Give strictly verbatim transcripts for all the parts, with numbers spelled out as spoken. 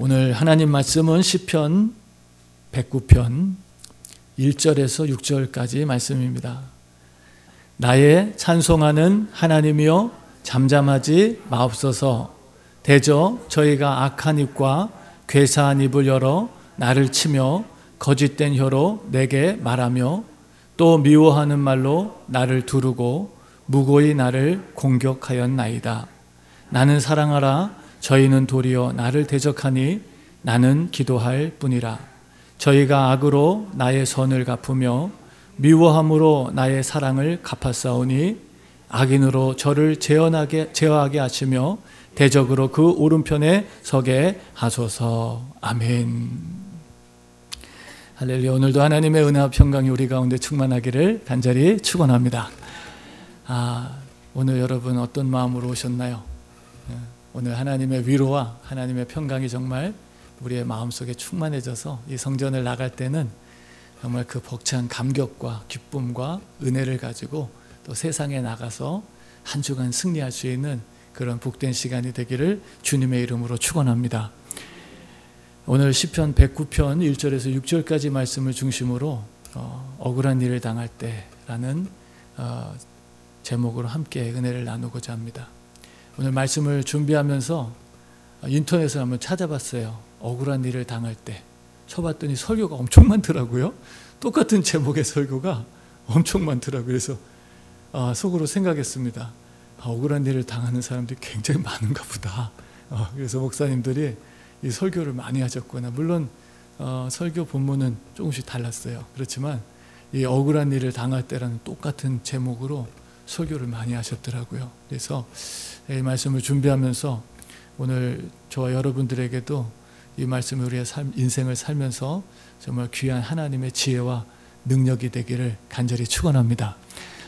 오늘 하나님 말씀은 시편 백구 편 일 절에서 육 절까지 말씀입니다. 나의 찬송하는 하나님이여 잠잠하지 마옵소서. 대저 저희가 악한 입과 괴사한 입을 열어 나를 치며 거짓된 혀로 내게 말하며 또 미워하는 말로 나를 두르고 무고히 나를 공격하였나이다. 나는 사랑하라 저희는 도리어 나를 대적하니 나는 기도할 뿐이라. 저희가 악으로 나의 선을 갚으며 미워함으로 나의 사랑을 갚았사오니 악인으로 저를 재현하게, 제어하게 하시며 대적으로 그 오른편에 서게 하소서. 아멘. 할렐루야. 오늘도 하나님의 은혜와 평강이 우리 가운데 충만하기를 간절히 축원합니다. 아, 오늘 여러분 어떤 마음으로 오셨나요? 오늘 하나님의 위로와 하나님의 평강이 정말 우리의 마음속에 충만해져서 이 성전을 나갈 때는 정말 그 벅찬 감격과 기쁨과 은혜를 가지고 또 세상에 나가서 한 주간 승리할 수 있는 그런 복된 시간이 되기를 주님의 이름으로 축원합니다. 오늘 시편 백구 편 일 절에서 육 절까지 말씀을 중심으로 어, 억울한 일을 당할 때라는 어, 제목으로 함께 은혜를 나누고자 합니다. 오늘 말씀을 준비하면서 인터넷을 한번 찾아봤어요. 억울한 일을 당할 때 쳐봤더니 설교가 엄청 많더라고요. 똑같은 제목의 설교가 엄청 많더라고요. 그래서 아, 속으로 생각했습니다. 아, 억울한 일을 당하는 사람들이 굉장히 많은가 보다. 아, 그래서 목사님들이 이 설교를 많이 하셨구나. 물론 어, 설교 본문은 조금씩 달랐어요. 그렇지만 이 억울한 일을 당할 때라는 똑같은 제목으로 설교를 많이 하셨더라고요. 그래서 이 말씀을 준비하면서 오늘 저와 여러분들에게도 이 말씀을 우리의 삶, 인생을 살면서 정말 귀한 하나님의 지혜와 능력이 되기를 간절히 축원합니다.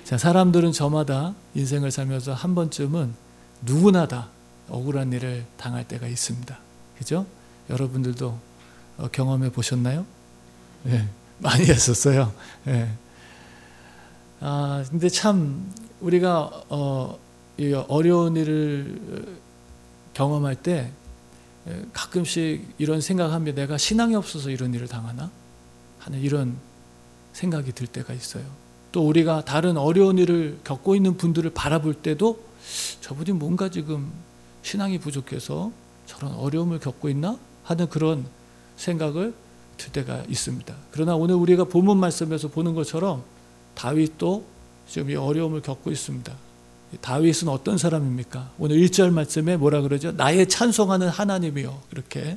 자, 사람들은 저마다 인생을 살면서 한 번쯤은 누구나 다 억울한 일을 당할 때가 있습니다. 그죠? 여러분들도 경험해 보셨나요? 네, 많이 했었어요. 네. 아, 근데 참 우리가 어, 이 어려운 일을 경험할 때 가끔씩 이런 생각하면 내가 신앙이 없어서 이런 일을 당하나? 하는 이런 생각이 들 때가 있어요. 또 우리가 다른 어려운 일을 겪고 있는 분들을 바라볼 때도 저분이 뭔가 지금 신앙이 부족해서 저런 어려움을 겪고 있나? 하는 그런 생각을 들 때가 있습니다. 그러나 오늘 우리가 본문 말씀에서 보는 것처럼 다윗도 지금 이 어려움을 겪고 있습니다. 다윗은 어떤 사람입니까? 오늘 일 절 말씀에 뭐라 그러죠? 나의 찬송하는 하나님이요. 그렇게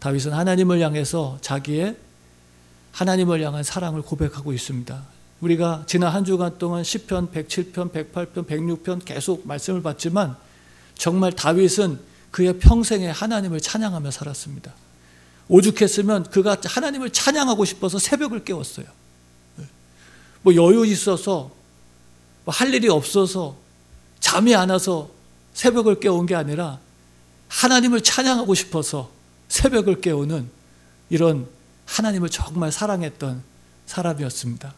다윗은 하나님을 향해서 자기의 하나님을 향한 사랑을 고백하고 있습니다. 우리가 지난 한 주간 동안 시편, 백칠 편, 백팔 편, 백육 편 계속 말씀을 봤지만 정말 다윗은 그의 평생에 하나님을 찬양하며 살았습니다. 오죽했으면 그가 하나님을 찬양하고 싶어서 새벽을 깨웠어요. 뭐 여유 있어서 뭐 할 일이 없어서 잠이 안 와서 새벽을 깨운 게 아니라 하나님을 찬양하고 싶어서 새벽을 깨우는 이런 하나님을 정말 사랑했던 사람이었습니다.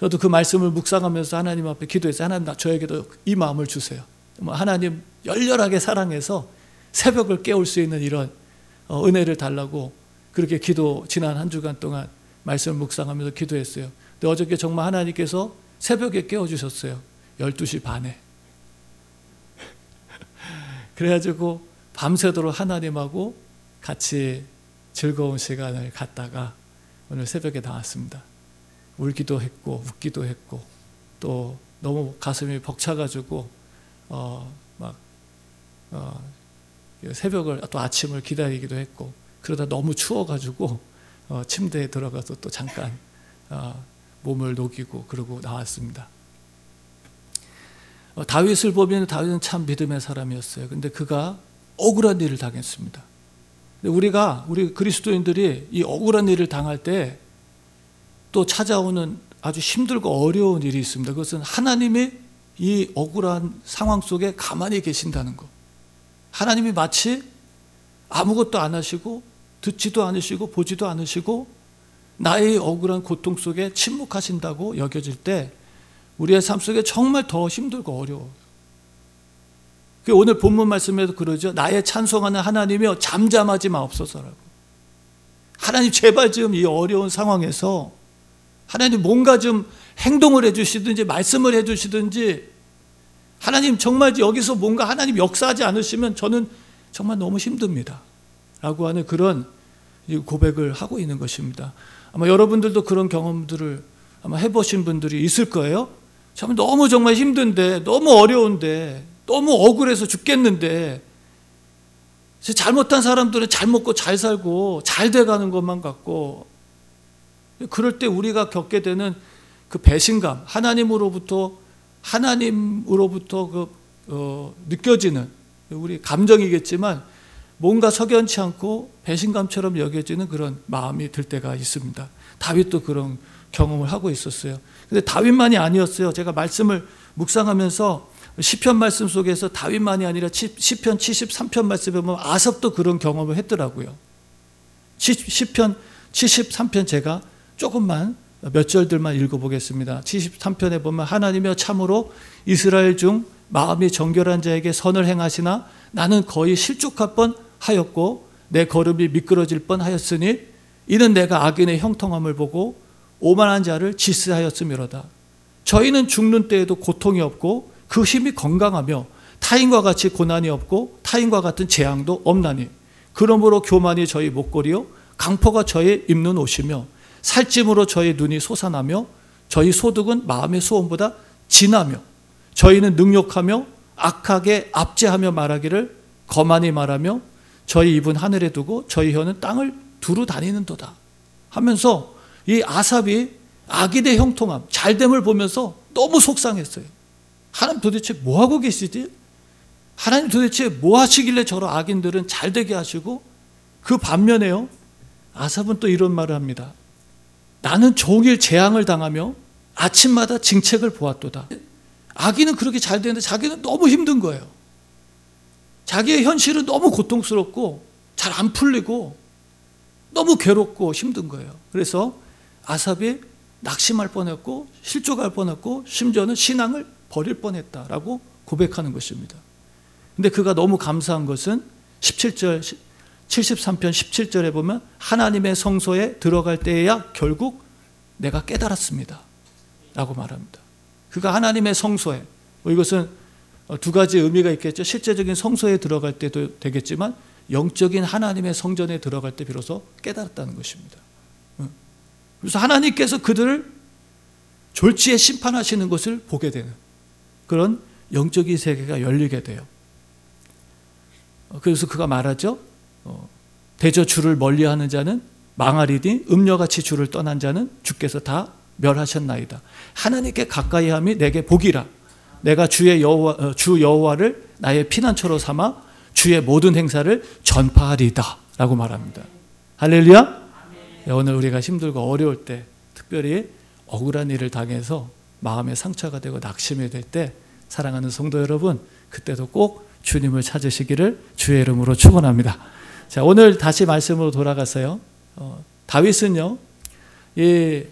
저도 그 말씀을 묵상하면서 하나님 앞에 기도했어요. 하나님 저에게도 이 마음을 주세요. 하나님 열렬하게 사랑해서 새벽을 깨울 수 있는 이런 은혜를 달라고 그렇게 기도 지난 한 주간 동안 말씀을 묵상하면서 기도했어요. 근데 어저께 정말 하나님께서 새벽에 깨워주셨어요. 열두 시 반에. 그래가지고 밤새도록 하나님하고 같이 즐거운 시간을 갖다가 오늘 새벽에 나왔습니다. 울기도 했고 웃기도 했고 또 너무 가슴이 벅차가지고 어, 막 어, 새벽을 또 아침을 기다리기도 했고 그러다 너무 추워가지고 어, 침대에 들어가서 또 잠깐 어, 몸을 녹이고 그러고 나왔습니다. 어, 다윗을 보면 다윗은 참 믿음의 사람이었어요. 근데 그가 억울한 일을 당했습니다. 근데 우리가 우리 그리스도인들이 이 억울한 일을 당할 때 또 찾아오는 아주 힘들고 어려운 일이 있습니다. 그것은 하나님이 이 억울한 상황 속에 가만히 계신다는 것. 하나님이 마치 아무것도 안 하시고 듣지도 않으시고 보지도 않으시고 나의 억울한 고통 속에 침묵하신다고 여겨질 때 우리의 삶 속에 정말 더 힘들고 어려워요. 오늘 본문 말씀에도 그러죠. 나의 찬송하는 하나님이여 잠잠하지 마옵소서라고. 하나님 제발 지금 이 어려운 상황에서 하나님 뭔가 좀 행동을 해주시든지 말씀을 해주시든지, 하나님 정말 여기서 뭔가 하나님 역사하지 않으시면 저는 정말 너무 힘듭니다 라고 하는 그런 고백을 하고 있는 것입니다. 아마 여러분들도 그런 경험들을 아마 해보신 분들이 있을 거예요. 참 너무 정말 힘든데, 너무 어려운데, 너무 억울해서 죽겠는데, 잘못한 사람들은 잘 먹고 잘 살고 잘 돼가는 것만 같고, 그럴 때 우리가 겪게 되는 그 배신감, 하나님으로부터 하나님으로부터 그, 어, 느껴지는 우리 감정이겠지만 뭔가 석연치 않고 배신감처럼 여겨지는 그런 마음이 들 때가 있습니다. 다윗도 그런 경험을 하고 있었어요. 근데 다윗만이 아니었어요. 제가 말씀을 묵상하면서 시편 말씀 속에서 다윗만이 아니라 시편 칠십삼 편 말씀에 보면 아삽도 그런 경험을 했더라고요. 시편 칠십삼 편 제가 조금만 몇 절들만 읽어보겠습니다. 칠십삼 편에 보면 하나님이여 참으로 이스라엘 중 마음이 정결한 자에게 선을 행하시나 나는 거의 실족할 뻔하였고 내 걸음이 미끄러질 뻔하였으니 이는 내가 악인의 형통함을 보고 오만한 자를 지스하였음이로다. 저희는 죽는 때에도 고통이 없고 그 힘이 건강하며 타인과 같이 고난이 없고 타인과 같은 재앙도 없나니 그러므로 교만이 저희 목걸이요 강포가 저희 입는 옷이며 살찜으로 저희 눈이 솟아나며 저희 소득은 마음의 소원보다 진하며 저희는 능욕하며 악하게 압제하며 말하기를 거만히 말하며 저희 입은 하늘에 두고 저희 혀는 땅을 두루 다니는도다 하면서 이 아삽이 악인의 형통함, 잘됨을 보면서 너무 속상했어요. 하나님 도대체 뭐하고 계시지? 하나님 도대체 뭐 하시길래 저런 악인들은 잘되게 하시고, 그 반면에요 아삽은 또 이런 말을 합니다. 나는 종일 재앙을 당하며 아침마다 징책을 보았도다. 악인은 그렇게 잘 되는데 자기는 너무 힘든 거예요. 자기의 현실은 너무 고통스럽고 잘 안 풀리고 너무 괴롭고 힘든 거예요. 그래서 아삽이 낙심할 뻔했고 실족할 뻔했고 심지어는 신앙을 버릴 뻔했다라고 고백하는 것입니다. 근데 그가 너무 감사한 것은 십칠 절 칠십삼 편 십칠 절에 보면 하나님의 성소에 들어갈 때에야 결국 내가 깨달았습니다 라고 말합니다. 그가 하나님의 성소에, 이것은 두 가지 의미가 있겠죠. 실제적인 성소에 들어갈 때도 되겠지만 영적인 하나님의 성전에 들어갈 때 비로소 깨달았다는 것입니다. 그래서 하나님께서 그들을 졸지에 심판하시는 것을 보게 되는 그런 영적인 세계가 열리게 돼요. 그래서 그가 말하죠. 대저 주를 멀리하는 자는 망하리니 음녀같이 주를 떠난 자는 주께서 다 멸하셨나이다. 하나님께 가까이함이 내게 복이라. 내가 주의 여호와, 주 여호와를 나의 피난처로 삼아 주의 모든 행사를 전파하리다 라고 말합니다. 할렐루야. 오늘 우리가 힘들고 어려울 때, 특별히 억울한 일을 당해서 마음의 상처가 되고 낙심이 될 때, 사랑하는 성도 여러분, 그때도 꼭 주님을 찾으시기를 주의 이름으로 축원합니다. 자, 오늘 다시 말씀으로 돌아가서요. 어, 다윗은요, 이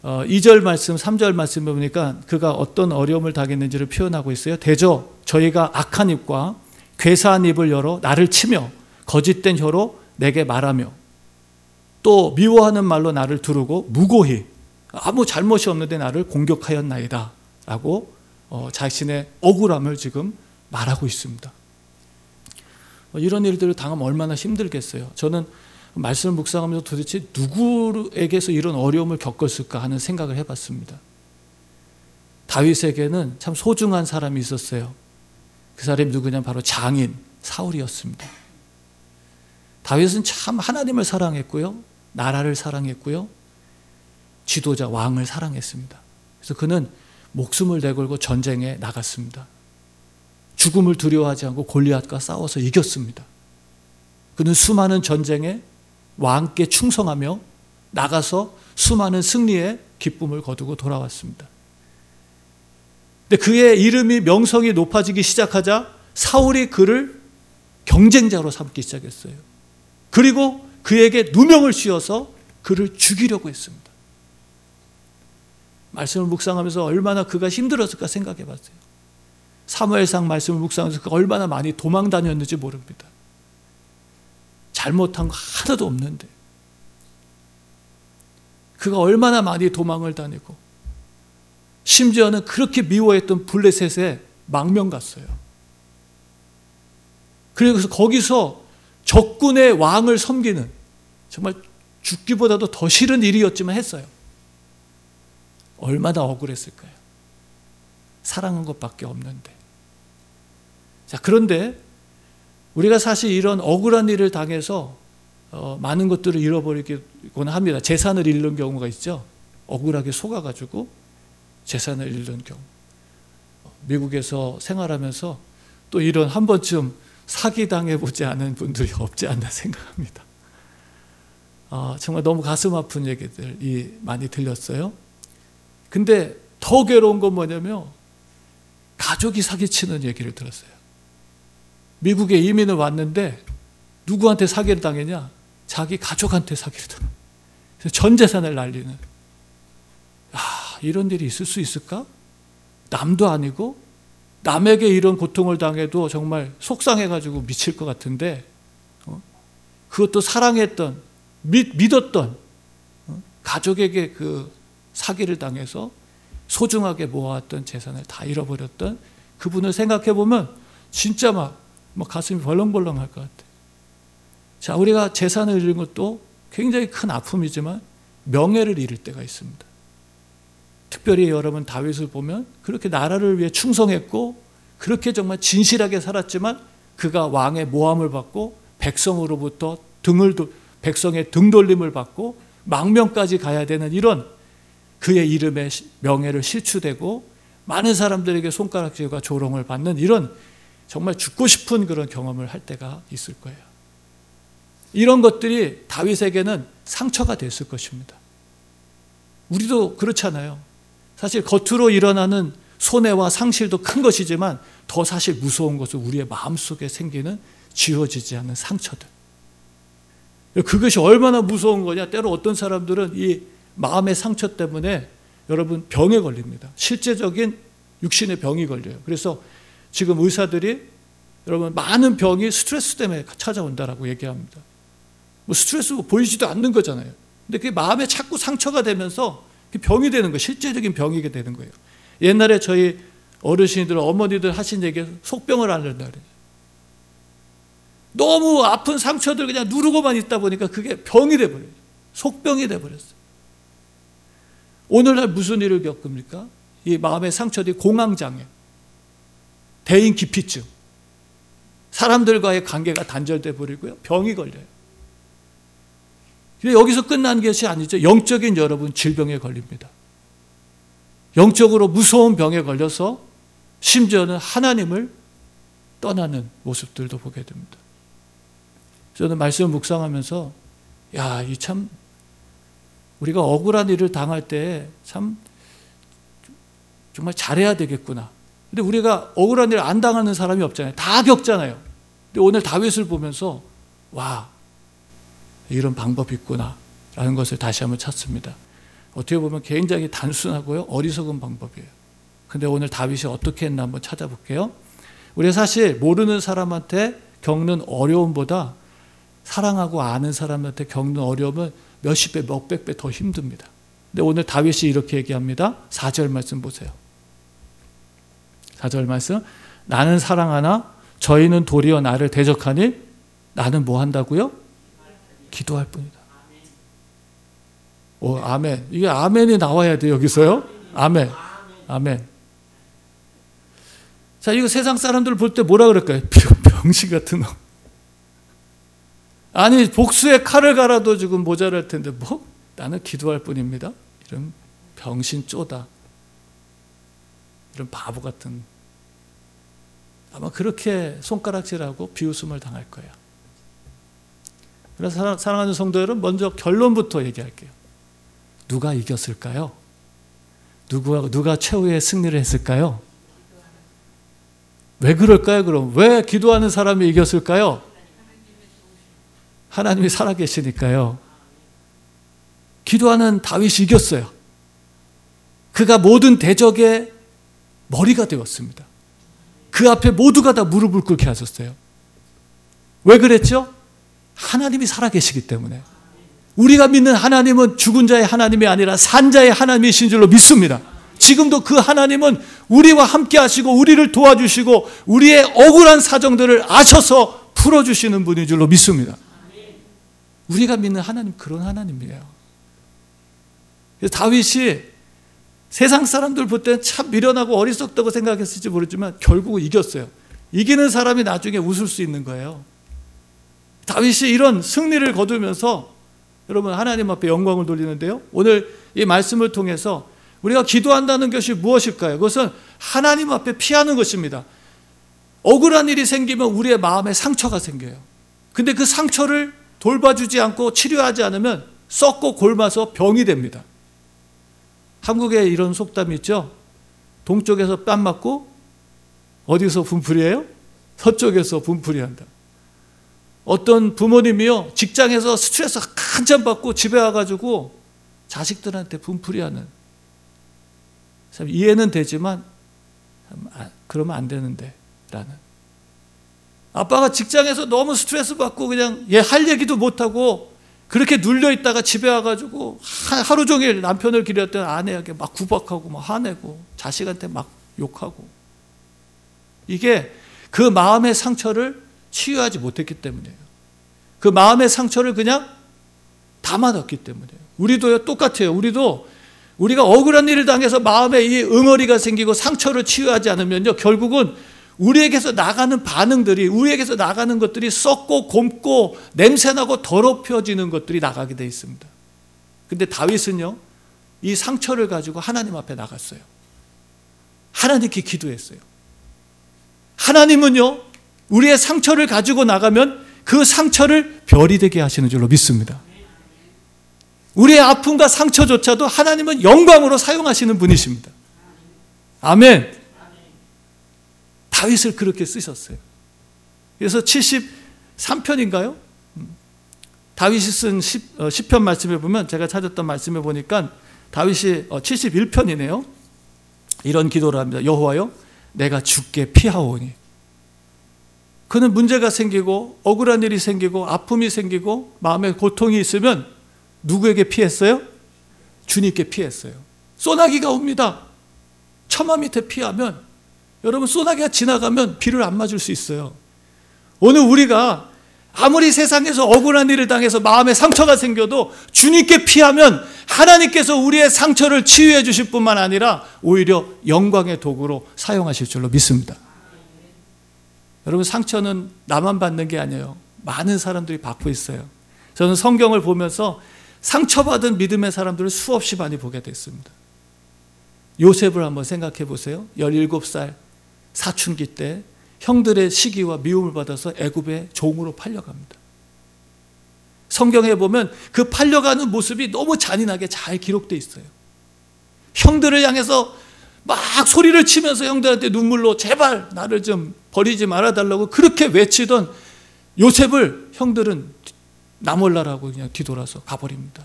어, 이 절 말씀, 삼 절 말씀 보니까 그가 어떤 어려움을 당했는지를 표현하고 있어요. 대저 저희가 악한 입과 괴사한 입을 열어 나를 치며 거짓된 혀로 내게 말하며 또 미워하는 말로 나를 두르고 무고히 아무 잘못이 없는데 나를 공격하였나이다 라고 어, 자신의 억울함을 지금 말하고 있습니다. 이런 일들을 당하면 얼마나 힘들겠어요. 저는 말씀을 묵상하면서 도대체 누구에게서 이런 어려움을 겪었을까 하는 생각을 해봤습니다. 다윗에게는 참 소중한 사람이 있었어요. 그 사람이 누구냐면 바로 장인 사울이었습니다. 다윗은 참 하나님을 사랑했고요, 나라를 사랑했고요, 지도자 왕을 사랑했습니다. 그래서 그는 목숨을 내걸고 전쟁에 나갔습니다. 죽음을 두려워하지 않고 골리앗과 싸워서 이겼습니다. 그는 수많은 전쟁에 왕께 충성하며 나가서 수많은 승리의 기쁨을 거두고 돌아왔습니다. 근데 그의 이름이, 명성이 높아지기 시작하자 사울이 그를 경쟁자로 삼기 시작했어요. 그리고 그에게 누명을 씌워서 그를 죽이려고 했습니다. 말씀을 묵상하면서 얼마나 그가 힘들었을까 생각해 봤어요. 사무엘상 말씀을 묵상하면서 얼마나 많이 도망 다녔는지 모릅니다. 잘못한 거 하나도 없는데 그가 얼마나 많이 도망을 다니고 심지어는 그렇게 미워했던 블레셋에 망명 갔어요. 그래서 거기서 적군의 왕을 섬기는 정말 죽기보다도 더 싫은 일이었지만 했어요. 얼마나 억울했을까요? 사랑한 것밖에 없는데. 자, 그런데 우리가 사실 이런 억울한 일을 당해서 어, 많은 것들을 잃어버리곤 합니다. 재산을 잃는 경우가 있죠. 억울하게 속아가지고 재산을 잃는 경우. 미국에서 생활하면서 또 이런 한 번쯤 사기당해보지 않은 분들이 없지 않나 생각합니다. 어, 정말 너무 가슴 아픈 얘기들이 많이 들렸어요. 근데 더 괴로운 건 뭐냐면 가족이 사기치는 얘기를 들었어요. 미국에 이민을 왔는데 누구한테 사기를 당했냐? 자기 가족한테 사기를 당했어요. 전 재산을 날리는. 아, 이런 일이 있을 수 있을까? 남도 아니고 남에게 이런 고통을 당해도 정말 속상해가지고 미칠 것 같은데 어? 그것도 사랑했던, 믿, 믿었던 어? 가족에게 그 사기를 당해서 소중하게 모아왔던 재산을 다 잃어버렸던 그분을 생각해보면 진짜 막, 막 가슴이 벌렁벌렁할 것 같아요. 자, 우리가 재산을 잃은 것도 굉장히 큰 아픔이지만 명예를 잃을 때가 있습니다. 특별히 여러분 다윗을 보면 그렇게 나라를 위해 충성했고 그렇게 정말 진실하게 살았지만 그가 왕의 모함을 받고 백성으로부터 등을 백성의 등돌림을 받고 망명까지 가야 되는 이런 그의 이름의 명예를 실추되고 많은 사람들에게 손가락질과 조롱을 받는 이런 정말 죽고 싶은 그런 경험을 할 때가 있을 거예요. 이런 것들이 다윗에게는 상처가 됐을 것입니다. 우리도 그렇잖아요. 사실 겉으로 일어나는 손해와 상실도 큰 것이지만 더 사실 무서운 것은 우리의 마음속에 생기는 지워지지 않는 상처들. 그것이 얼마나 무서운 거냐. 때로 어떤 사람들은 이 마음의 상처 때문에 여러분 병에 걸립니다. 실제적인 육신의 병이 걸려요. 그래서 지금 의사들이 여러분 많은 병이 스트레스 때문에 찾아온다라고 얘기합니다. 뭐 스트레스가 보이지도 않는 거잖아요. 근데 그게 마음에 자꾸 상처가 되면서 병이 되는 거예요. 실제적인 병이게 되는 거예요. 옛날에 저희 어르신들, 어머니들 하신 얘기 속병을 앓는다 그래요. 너무 아픈 상처들 그냥 누르고만 있다 보니까 그게 병이 돼버려요. 속병이 돼버렸어요. 오늘날 무슨 일을 겪습니까? 이 마음의 상처들이 공황장애, 대인기피증, 사람들과의 관계가 단절돼 버리고요. 병이 걸려요. 여기서 끝난 것이 아니죠. 영적인 여러분 질병에 걸립니다. 영적으로 무서운 병에 걸려서 심지어는 하나님을 떠나는 모습들도 보게 됩니다. 저는 말씀을 묵상하면서 야, 이 참 우리가 억울한 일을 당할 때 참 정말 잘해야 되겠구나. 근데 우리가 억울한 일을 안 당하는 사람이 없잖아요. 다 겪잖아요. 근데 오늘 다윗을 보면서 와, 이런 방법이 있구나 라는 것을 다시 한번 찾습니다. 어떻게 보면 굉장히 단순하고요, 어리석은 방법이에요. 근데 오늘 다윗이 어떻게 했나 한번 찾아볼게요. 우리가 사실 모르는 사람한테 겪는 어려움보다 사랑하고 아는 사람한테 겪는 어려움은 몇십 배, 몇백 배 더 힘듭니다. 근데 오늘 다윗이 이렇게 얘기합니다. 사 절 말씀 보세요. 사 절 말씀. 나는 사랑하나 저희는 도리어 나를 대적하니 나는 뭐 한다고요? 기도할 뿐이다. 오, 아멘. 이게 아멘이 나와야 돼요, 여기서요. 아멘. 아멘. 자, 이거 세상 사람들 볼 때 뭐라 그럴까요? 병신 같은 놈. 아니, 복수의 칼을 갈아도 지금 모자랄 텐데, 뭐? 나는 기도할 뿐입니다. 이런 병신 쪼다. 이런 바보 같은. 아마 그렇게 손가락질하고 비웃음을 당할 거예요. 그래서 사랑하는 성도 여러분, 먼저 결론부터 얘기할게요. 누가 이겼을까요? 누구하고 누가 최후의 승리를 했을까요? 왜 그럴까요? 그럼 왜 기도하는 사람이 이겼을까요? 하나님이 살아계시니까요. 기도하는 다윗이 이겼어요. 그가 모든 대적의 머리가 되었습니다. 그 앞에 모두가 다 무릎을 꿇게 하셨어요. 왜 그랬죠? 하나님이 살아계시기 때문에. 우리가 믿는 하나님은 죽은 자의 하나님이 아니라 산 자의 하나님이신 줄로 믿습니다. 지금도 그 하나님은 우리와 함께 하시고 우리를 도와주시고 우리의 억울한 사정들을 아셔서 풀어주시는 분인 줄로 믿습니다. 우리가 믿는 하나님, 그런 하나님이에요. 그래서 다윗이 세상 사람들 볼 때는 참 미련하고 어리석다고 생각했을지 모르지만 결국은 이겼어요. 이기는 사람이 나중에 웃을 수 있는 거예요. 다윗이 이런 승리를 거두면서 여러분 하나님 앞에 영광을 돌리는데요. 오늘 이 말씀을 통해서 우리가 기도한다는 것이 무엇일까요? 그것은 하나님 앞에 피하는 것입니다. 억울한 일이 생기면 우리의 마음에 상처가 생겨요. 근데 그 상처를 돌봐주지 않고 치료하지 않으면 썩고 곪아서 병이 됩니다. 한국에 이런 속담이 있죠. 동쪽에서 뺨 맞고 어디서 분풀이해요? 서쪽에서 분풀이한다. 어떤 부모님이요, 직장에서 스트레스 한참 받고 집에 와가지고 자식들한테 분풀이하는, 참 이해는 되지만 참 아, 그러면 안 되는데 라는, 아빠가 직장에서 너무 스트레스 받고 그냥 얘 할 얘기도 못하고 그렇게 눌려있다가 집에 와가지고 하루 종일 남편을 기렸던 아내에게 막 구박하고 막 화내고 자식한테 막 욕하고, 이게 그 마음의 상처를 치유하지 못했기 때문이에요. 그 마음의 상처를 그냥 담아뒀기 때문이에요. 우리도 똑같아요. 우리도 우리가 억울한 일을 당해서 마음에 이 응어리가 생기고 상처를 치유하지 않으면요, 결국은 우리에게서 나가는 반응들이, 우리에게서 나가는 것들이 썩고 곪고 냄새나고 더럽혀지는 것들이 나가게 돼 있습니다. 근데 다윗은요, 이 상처를 가지고 하나님 앞에 나갔어요. 하나님께 기도했어요. 하나님은요, 우리의 상처를 가지고 나가면 그 상처를 별이 되게 하시는 줄로 믿습니다. 우리의 아픔과 상처조차도 하나님은 영광으로 사용하시는 분이십니다. 아멘. 다윗을 그렇게 쓰셨어요. 그래서 칠십삼 편인가요? 다윗이 쓴 시편 말씀에 보면, 제가 찾았던 말씀에 보니까 다윗이 칠십일 편이네요. 이런 기도를 합니다. 여호와여, 내가 주께 피하오니. 그는 문제가 생기고 억울한 일이 생기고 아픔이 생기고 마음에 고통이 있으면 누구에게 피했어요? 주님께 피했어요. 소나기가 옵니다. 처마 밑에 피하면, 여러분 소나기가 지나가면 비를 안 맞을 수 있어요. 오늘 우리가 아무리 세상에서 억울한 일을 당해서 마음에 상처가 생겨도 주님께 피하면 하나님께서 우리의 상처를 치유해 주실 뿐만 아니라 오히려 영광의 도구로 사용하실 줄로 믿습니다. 여러분 상처는 나만 받는 게 아니에요. 많은 사람들이 받고 있어요. 저는 성경을 보면서 상처받은 믿음의 사람들을 수없이 많이 보게 됐습니다. 요셉을 한번 생각해 보세요. 열일곱 살 사춘기 때 형들의 시기와 미움을 받아서 애굽의 종으로 팔려갑니다. 성경에 보면 그 팔려가는 모습이 너무 잔인하게 잘 기록되어 있어요. 형들을 향해서 막 소리를 치면서 형들한테 눈물로 제발 나를 좀 버리지 말아달라고 그렇게 외치던 요셉을 형들은 나몰라라고 그냥 뒤돌아서 가버립니다.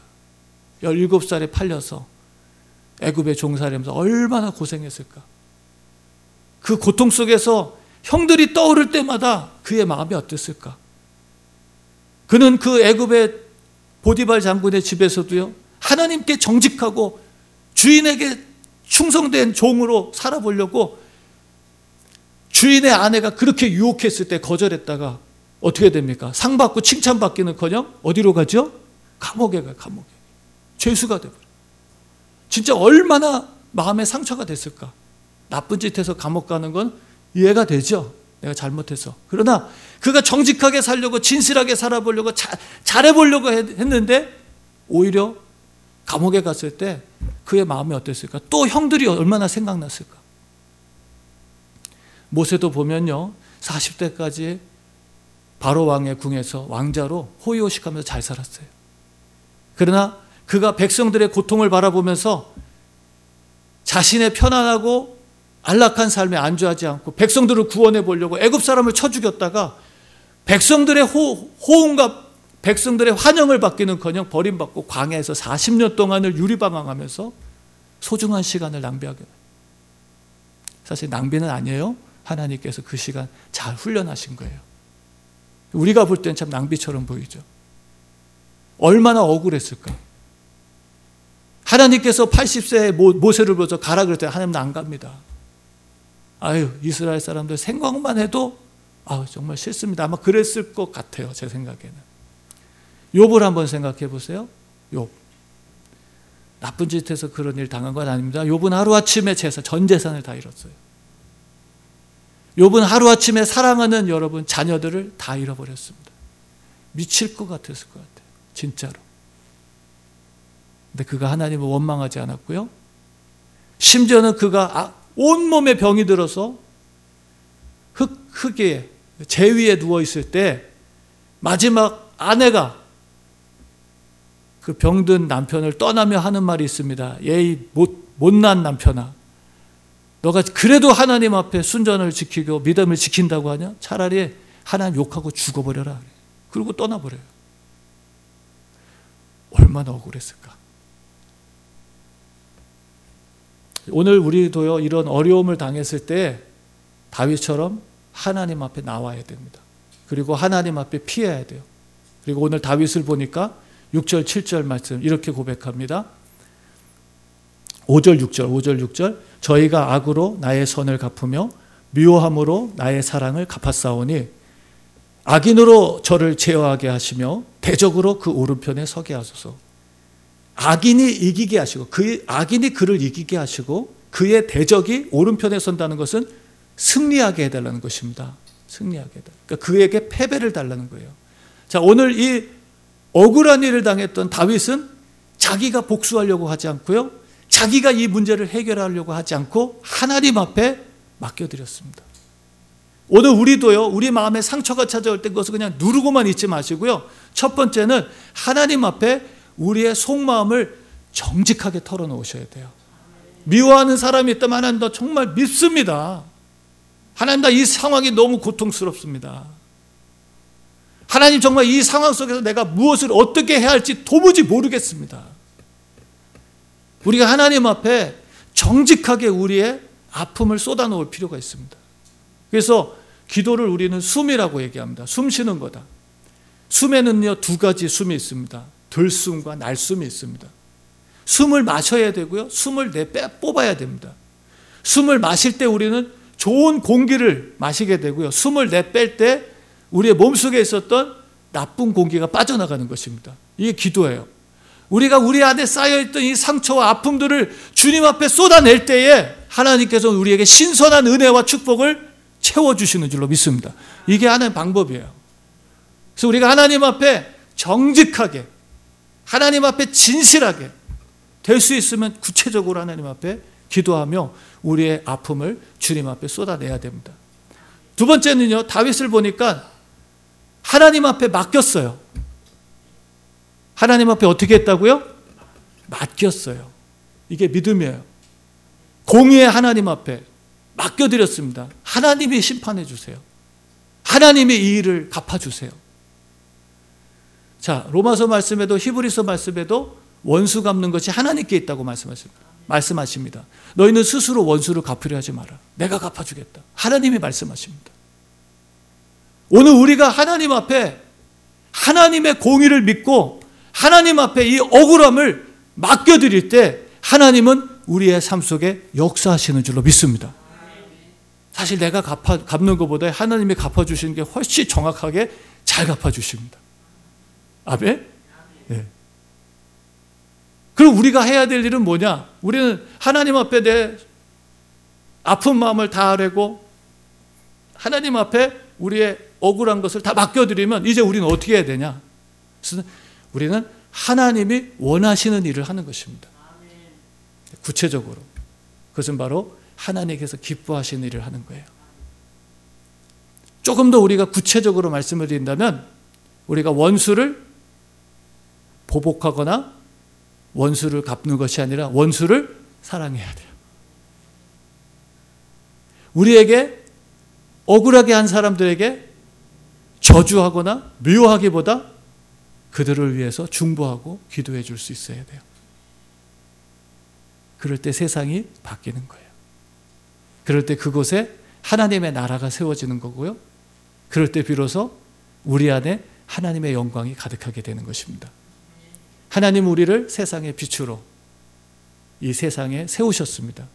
열일곱 살에 팔려서 애굽에 종살이하면서 얼마나 고생했을까. 그 고통 속에서 형들이 떠오를 때마다 그의 마음이 어땠을까. 그는 그 애굽의 보디발 장군의 집에서도요, 하나님께 정직하고 주인에게 충성된 종으로 살아보려고 주인의 아내가 그렇게 유혹했을 때 거절했다가 어떻게 됩니까? 상 받고 칭찬받기는커녕 어디로 가죠? 감옥에 가요. 감옥에. 죄수가 돼버려요. 진짜 얼마나 마음의 상처가 됐을까. 나쁜 짓 해서 감옥 가는 건 이해가 되죠. 내가 잘못해서. 그러나 그가 정직하게 살려고 진실하게 살아보려고 자, 잘해보려고 했는데 오히려 감옥에 갔을 때 그의 마음이 어땠을까. 또 형들이 얼마나 생각났을까. 모세도 보면요, 사십 대까지 바로 왕의 궁에서 왕자로 호의호식하면서 잘 살았어요. 그러나 그가 백성들의 고통을 바라보면서 자신의 편안하고 안락한 삶에 안주하지 않고 백성들을 구원해 보려고 애굽 사람을 쳐 죽였다가 백성들의 호, 호응과 백성들의 환영을 받기는커녕 버림받고 광야에서 사십 년 동안을 유리방황하면서 소중한 시간을 낭비하게 돼요. 사실 낭비는 아니에요. 하나님께서 그 시간 잘 훈련하신 거예요. 우리가 볼 때는 참 낭비처럼 보이죠. 얼마나 억울했을까. 하나님께서 팔십 세에 모세를 불러서 가라 그랬더니 하나님 나 안 갑니다. 아유, 이스라엘 사람들 생각만 해도 아 정말 싫습니다. 아마 그랬을 것 같아요. 제 생각에는. 욥을 한번 생각해 보세요. 욥. 나쁜 짓 해서 그런 일 당한 건 아닙니다. 욥은 하루아침에 재산, 전 재산을 다 잃었어요. 욥은 하루아침에 사랑하는 여러분 자녀들을 다 잃어버렸습니다. 미칠 것 같았을 것 같아요. 진짜로. 근데 그가 하나님을 원망하지 않았고요. 심지어는 그가 온몸에 병이 들어서 흙, 흙에, 제 위에 누워있을 때 마지막 아내가 그 병든 남편을 떠나며 하는 말이 있습니다. 예이 못, 못난 남편아, 너가 그래도 하나님 앞에 순전을 지키고 믿음을 지킨다고 하냐? 차라리 하나님 욕하고 죽어버려라. 그리고 떠나버려요. 얼마나 억울했을까. 오늘 우리도요, 이런 어려움을 당했을 때 다윗처럼 하나님 앞에 나와야 됩니다. 그리고 하나님 앞에 피해야 돼요. 그리고 오늘 다윗을 보니까 육 절, 칠 절 말씀 이렇게 고백합니다. 오 절, 육 절, 오 절, 육 절 저희가 악으로 나의 선을 갚으며 미워함으로 나의 사랑을 갚았사오니 악인으로 저를 제어하게 하시며 대적으로 그 오른편에 서게 하소서. 악인이 이기게 하시고 그 악인이 그를 이기게 하시고 그의 대적이 오른편에 선다는 것은 승리하게 해달라는 것입니다. 승리하게 해달라. 그러니까 그에게 패배를 달라는 거예요. 자, 오늘 이 억울한 일을 당했던 다윗은 자기가 복수하려고 하지 않고요. 자기가 이 문제를 해결하려고 하지 않고 하나님 앞에 맡겨드렸습니다. 오늘 우리도요. 우리 마음에 상처가 찾아올 때 그것을 그냥 누르고만 있지 마시고요. 첫 번째는 하나님 앞에 우리의 속마음을 정직하게 털어놓으셔야 돼요. 미워하는 사람이 있다면 하나님 나 정말 믿습니다. 하나님 나 이 상황이 너무 고통스럽습니다. 하나님 정말 이 상황 속에서 내가 무엇을 어떻게 해야 할지 도무지 모르겠습니다. 우리가 하나님 앞에 정직하게 우리의 아픔을 쏟아놓을 필요가 있습니다. 그래서 기도를 우리는 숨이라고 얘기합니다. 숨 쉬는 거다. 숨에는요 두 가지 숨이 있습니다. 들숨과 날숨이 있습니다. 숨을 마셔야 되고요. 숨을 내빼 뽑아야 됩니다. 숨을 마실 때 우리는 좋은 공기를 마시게 되고요. 숨을 내뺄 때 우리의 몸속에 있었던 나쁜 공기가 빠져나가는 것입니다. 이게 기도예요. 우리가 우리 안에 쌓여있던 이 상처와 아픔들을 주님 앞에 쏟아낼 때에 하나님께서 우리에게 신선한 은혜와 축복을 채워주시는 줄로 믿습니다. 이게 하나의 방법이에요. 그래서 우리가 하나님 앞에 정직하게 하나님 앞에 진실하게 될 수 있으면 구체적으로 하나님 앞에 기도하며 우리의 아픔을 주님 앞에 쏟아내야 됩니다. 두 번째는요. 다윗을 보니까 하나님 앞에 맡겼어요. 하나님 앞에 어떻게 했다고요? 맡겼어요. 이게 믿음이에요. 공의의 하나님 앞에 맡겨드렸습니다. 하나님이 심판해 주세요. 하나님이 이 일을 갚아주세요. 자, 로마서 말씀에도 히브리서 말씀에도 원수 갚는 것이 하나님께 있다고 말씀하십니다. 말씀하십니다. 너희는 스스로 원수를 갚으려 하지 마라. 내가 갚아주겠다. 하나님이 말씀하십니다. 오늘 우리가 하나님 앞에 하나님의 공의를 믿고 하나님 앞에 이 억울함을 맡겨드릴 때 하나님은 우리의 삶 속에 역사하시는 줄로 믿습니다. 사실 내가 갚아, 갚는 것보다 하나님이 갚아주시는 게 훨씬 정확하게 잘 갚아주십니다. 아멘? 네. 그럼 우리가 해야 될 일은 뭐냐? 우리는 하나님 앞에 내 아픈 마음을 다 아뢰고 하나님 앞에 우리의 억울한 것을 다 맡겨드리면 이제 우리는 어떻게 해야 되냐? 그래서 우리는 하나님이 원하시는 일을 하는 것입니다. 구체적으로. 그것은 바로 하나님께서 기뻐하시는 일을 하는 거예요. 조금 더 우리가 구체적으로 말씀을 드린다면 우리가 원수를 보복하거나 원수를 갚는 것이 아니라 원수를 사랑해야 돼요. 우리에게 억울하게 한 사람들에게 저주하거나 미워하기보다 그들을 위해서 중보하고 기도해 줄 수 있어야 돼요. 그럴 때 세상이 바뀌는 거예요. 그럴 때 그곳에 하나님의 나라가 세워지는 거고요. 그럴 때 비로소 우리 안에 하나님의 영광이 가득하게 되는 것입니다. 하나님 우리를 세상의 빛으로 이 세상에 세우셨습니다.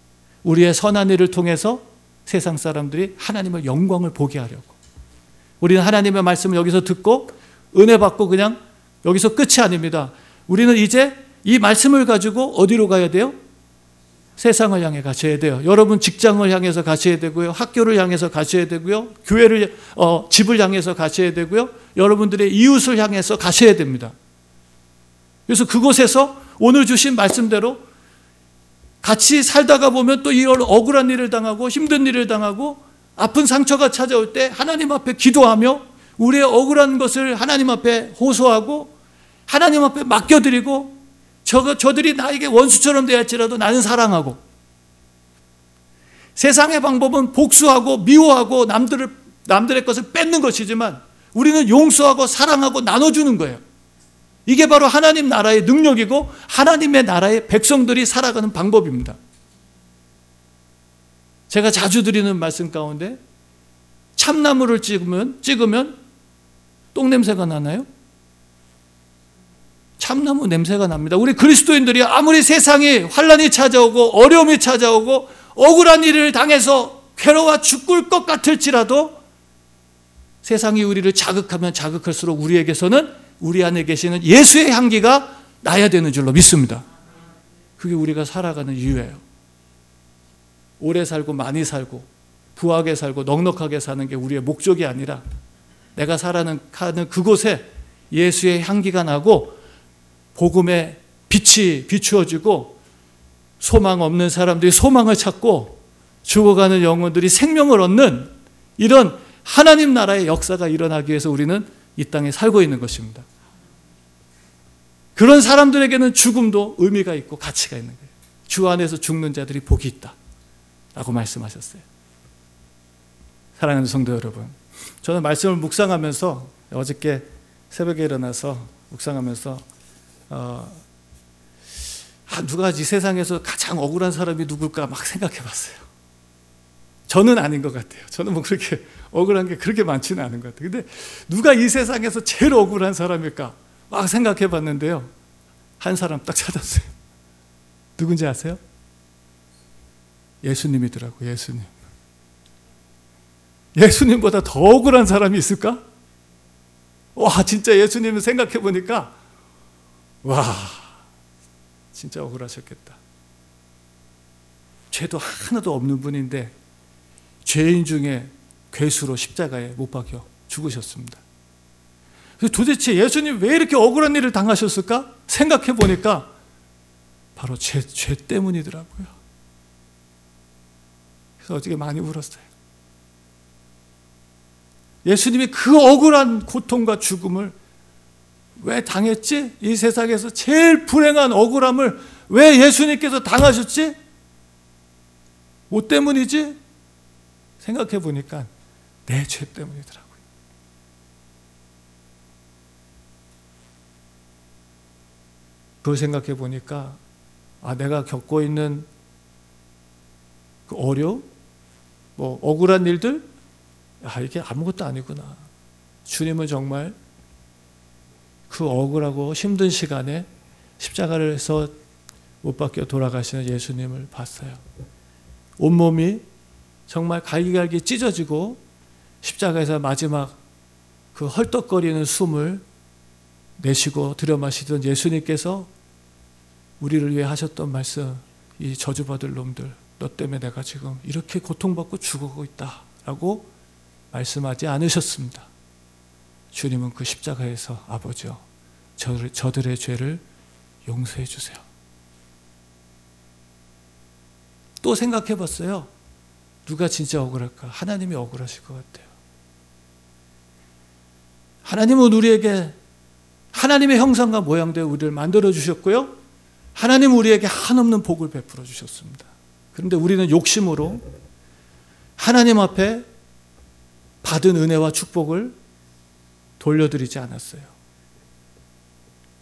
우리의 선한 일을 통해서 세상 사람들이 하나님의 영광을 보게 하려고. 우리는 하나님의 말씀을 여기서 듣고 은혜 받고 그냥 여기서 끝이 아닙니다. 우리는 이제 이 말씀을 가지고 어디로 가야 돼요? 세상을 향해 가셔야 돼요. 여러분 직장을 향해서 가셔야 되고요. 학교를 향해서 가셔야 되고요. 교회를, 어, 집을 향해서 가셔야 되고요. 여러분들의 이웃을 향해서 가셔야 됩니다. 그래서 그곳에서 오늘 주신 말씀대로 같이 살다가 보면 또 이런 억울한 일을 당하고 힘든 일을 당하고 아픈 상처가 찾아올 때 하나님 앞에 기도하며 우리의 억울한 것을 하나님 앞에 호소하고 하나님 앞에 맡겨드리고 저, 저들이 나에게 원수처럼 대할지라도 나는 사랑하고 세상의 방법은 복수하고 미워하고 남들을, 남들의 것을 뺏는 것이지만 우리는 용서하고 사랑하고 나눠주는 거예요. 이게 바로 하나님 나라의 능력이고 하나님의 나라의 백성들이 살아가는 방법입니다. 제가 자주 드리는 말씀 가운데 참나무를 찍으면, 찍으면 똥냄새가 나나요? 참나무 냄새가 납니다. 우리 그리스도인들이 아무리 세상이 환란이 찾아오고 어려움이 찾아오고 억울한 일을 당해서 괴로워 죽을 것 같을지라도 세상이 우리를 자극하면 자극할수록 우리에게서는 우리 안에 계시는 예수의 향기가 나야 되는 줄로 믿습니다. 그게 우리가 살아가는 이유예요. 오래 살고 많이 살고 부하게 살고 넉넉하게 사는 게 우리의 목적이 아니라 내가 살아가는 그곳에 예수의 향기가 나고 복음의 빛이 비추어지고 소망 없는 사람들이 소망을 찾고 죽어가는 영혼들이 생명을 얻는 이런 하나님 나라의 역사가 일어나기 위해서 우리는 이 땅에 살고 있는 것입니다. 그런 사람들에게는 죽음도 의미가 있고 가치가 있는 거예요. 주 안에서 죽는 자들이 복이 있다 라고 말씀하셨어요. 사랑하는 성도 여러분, 저는 말씀을 묵상하면서 어저께 새벽에 일어나서 묵상하면서 어, 아, 누가 이 세상에서 가장 억울한 사람이 누굴까 막 생각해 봤어요. 저는 아닌 것 같아요. 저는 뭐 그렇게 억울한 게 그렇게 많지는 않은 것 같아요. 근데 누가 이 세상에서 제일 억울한 사람일까 막 생각해 봤는데요. 한 사람 딱 찾았어요. 누군지 아세요? 예수님이더라고요, 예수님. 예수님보다 더 억울한 사람이 있을까? 와, 진짜 예수님을 생각해 보니까 와, 진짜 억울하셨겠다. 죄도 하나도 없는 분인데 죄인 중에 괴수로 십자가에 못 박혀 죽으셨습니다. 도대체 예수님 왜 이렇게 억울한 일을 당하셨을까? 생각해 보니까 바로 죄, 죄 때문이더라고요. 그래서 어떻게 많이 울었어요. 예수님이 그 억울한 고통과 죽음을 왜 당했지? 이 세상에서 제일 불행한 억울함을 왜 예수님께서 당하셨지? 뭐 때문이지? 생각해 보니까 내 죄 때문이더라고요. 그걸 생각해 보니까 아, 내가 겪고 있는 그 어려움? 뭐 억울한 일들? 아, 이게 아무것도 아니구나. 주님은 정말 그 억울하고 힘든 시간에 십자가에서 못 박혀 돌아가시는 예수님을 봤어요. 온몸이 정말 갈기갈기 찢어지고 십자가에서 마지막 그 헐떡거리는 숨을 내쉬고 들여마시던 예수님께서 우리를 위해 하셨던 말씀, 이 저주받을 놈들, 너 때문에 내가 지금 이렇게 고통받고 죽어가고 있다 라고 말씀하지 않으셨습니다. 주님은 그 십자가에서 아버지여 저들, 저들의 죄를 용서해 주세요. 또 생각해 봤어요. 누가 진짜 억울할까? 하나님이 억울하실 것 같아요. 하나님은 우리에게 하나님의 형상과 모양대로 우리를 만들어 주셨고요. 하나님은 우리에게 한없는 복을 베풀어 주셨습니다. 그런데 우리는 욕심으로 하나님 앞에 받은 은혜와 축복을 돌려드리지 않았어요.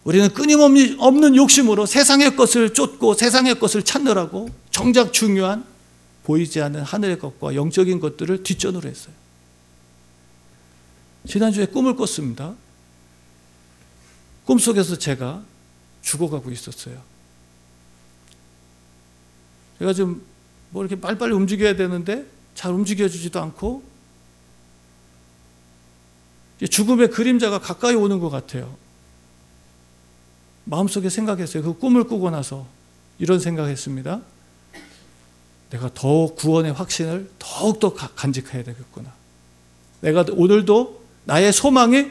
우리는 끊임없는 욕심으로 세상의 것을 쫓고 세상의 것을 찾느라고 정작 중요한 보이지 않는 하늘의 것과 영적인 것들을 뒷전으로 했어요. 지난주에 꿈을 꿨습니다. 꿈속에서 제가 죽어가고 있었어요. 제가 좀 뭐 이렇게 빨리빨리 움직여야 되는데 잘 움직여주지도 않고 죽음의 그림자가 가까이 오는 것 같아요. 마음속에 생각했어요. 그 꿈을 꾸고 나서 이런 생각했습니다. 내가 더 구원의 확신을 더욱더 간직해야 되겠구나. 내가 오늘도 나의 소망이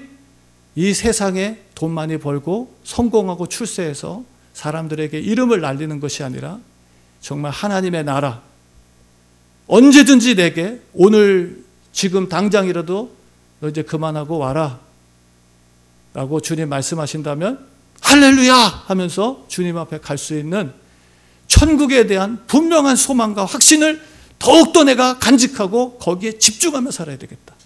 이 세상에 돈 많이 벌고 성공하고 출세해서 사람들에게 이름을 날리는 것이 아니라 정말 하나님의 나라, 언제든지 내게 오늘 지금 당장이라도 너 이제 그만하고 와라 라고 주님 말씀하신다면 할렐루야 하면서 주님 앞에 갈 수 있는 천국에 대한 분명한 소망과 확신을 더욱더 내가 간직하고 거기에 집중하며 살아야 되겠다.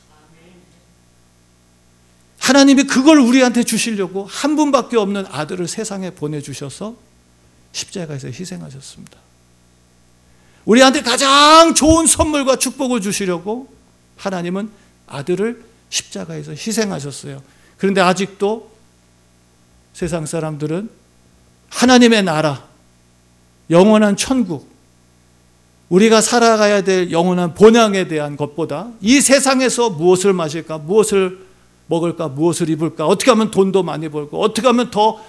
하나님이 그걸 우리한테 주시려고 한 분밖에 없는 아들을 세상에 보내주셔서 십자가에서 희생하셨습니다. 우리한테 가장 좋은 선물과 축복을 주시려고 하나님은 아들을 십자가에서 희생하셨어요. 그런데 아직도 세상 사람들은 하나님의 나라, 영원한 천국, 우리가 살아가야 될 영원한 본향에 대한 것보다 이 세상에서 무엇을 마실까, 무엇을 먹을까, 무엇을 입을까, 어떻게 하면 돈도 많이 벌고, 어떻게 하면 더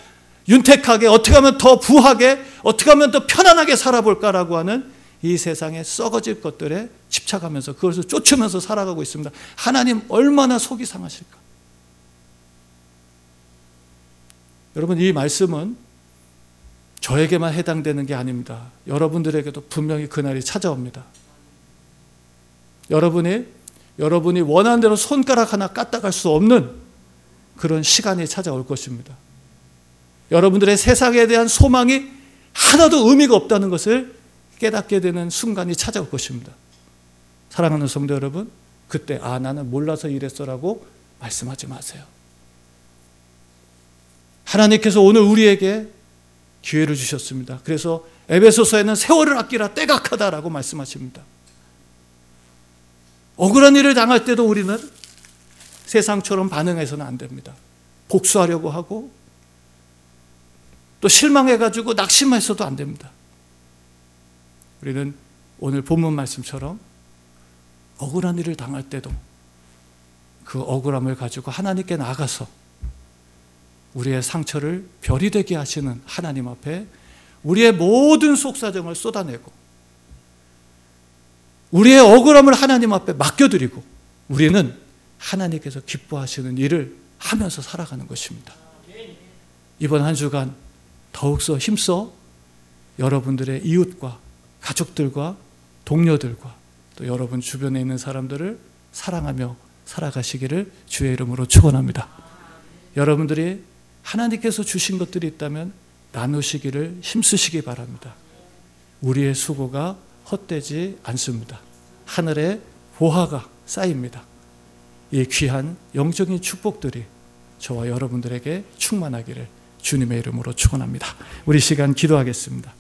윤택하게, 어떻게 하면 더 부하게, 어떻게 하면 더 편안하게 살아볼까라고 하는 이 세상에 썩어질 것들에 집착하면서 그것을 쫓으면서 살아가고 있습니다. 하나님 얼마나 속이 상하실까? 여러분, 이 말씀은 저에게만 해당되는 게 아닙니다. 여러분들에게도 분명히 그날이 찾아옵니다. 여러분이 여러분이 원하는 대로 손가락 하나 까딱할 수 없는 그런 시간이 찾아올 것입니다. 여러분들의 세상에 대한 소망이 하나도 의미가 없다는 것을 깨닫게 되는 순간이 찾아올 것입니다. 사랑하는 성도 여러분, 그때 아 나는 몰라서 이랬어라고 말씀하지 마세요. 하나님께서 오늘 우리에게 기회를 주셨습니다. 그래서 에베소서에는 세월을 아끼라 때가 크다라고 말씀하십니다. 억울한 일을 당할 때도 우리는 세상처럼 반응해서는 안 됩니다. 복수하려고 하고 또 실망해가지고 낙심해서도 안 됩니다. 우리는 오늘 본문 말씀처럼 억울한 일을 당할 때도 그 억울함을 가지고 하나님께 나아가서 우리의 상처를 별이 되게 하시는 하나님 앞에 우리의 모든 속사정을 쏟아내고 우리의 억울함을 하나님 앞에 맡겨드리고 우리는 하나님께서 기뻐하시는 일을 하면서 살아가는 것입니다. 이번 한 주간 더욱더 힘써 여러분들의 이웃과 가족들과 동료들과 또 여러분 주변에 있는 사람들을 사랑하며 살아가시기를 주의 이름으로 축원합니다. 여러분들이 하나님께서 주신 것들이 있다면 나누시기를 힘쓰시기 바랍니다. 우리의 수고가 헛되지 않습니다. 하늘의 보화가 쌓입니다. 이 귀한 영적인 축복들이 저와 여러분들에게 충만하기를 주님의 이름으로 축원합니다. 우리 시간 기도하겠습니다.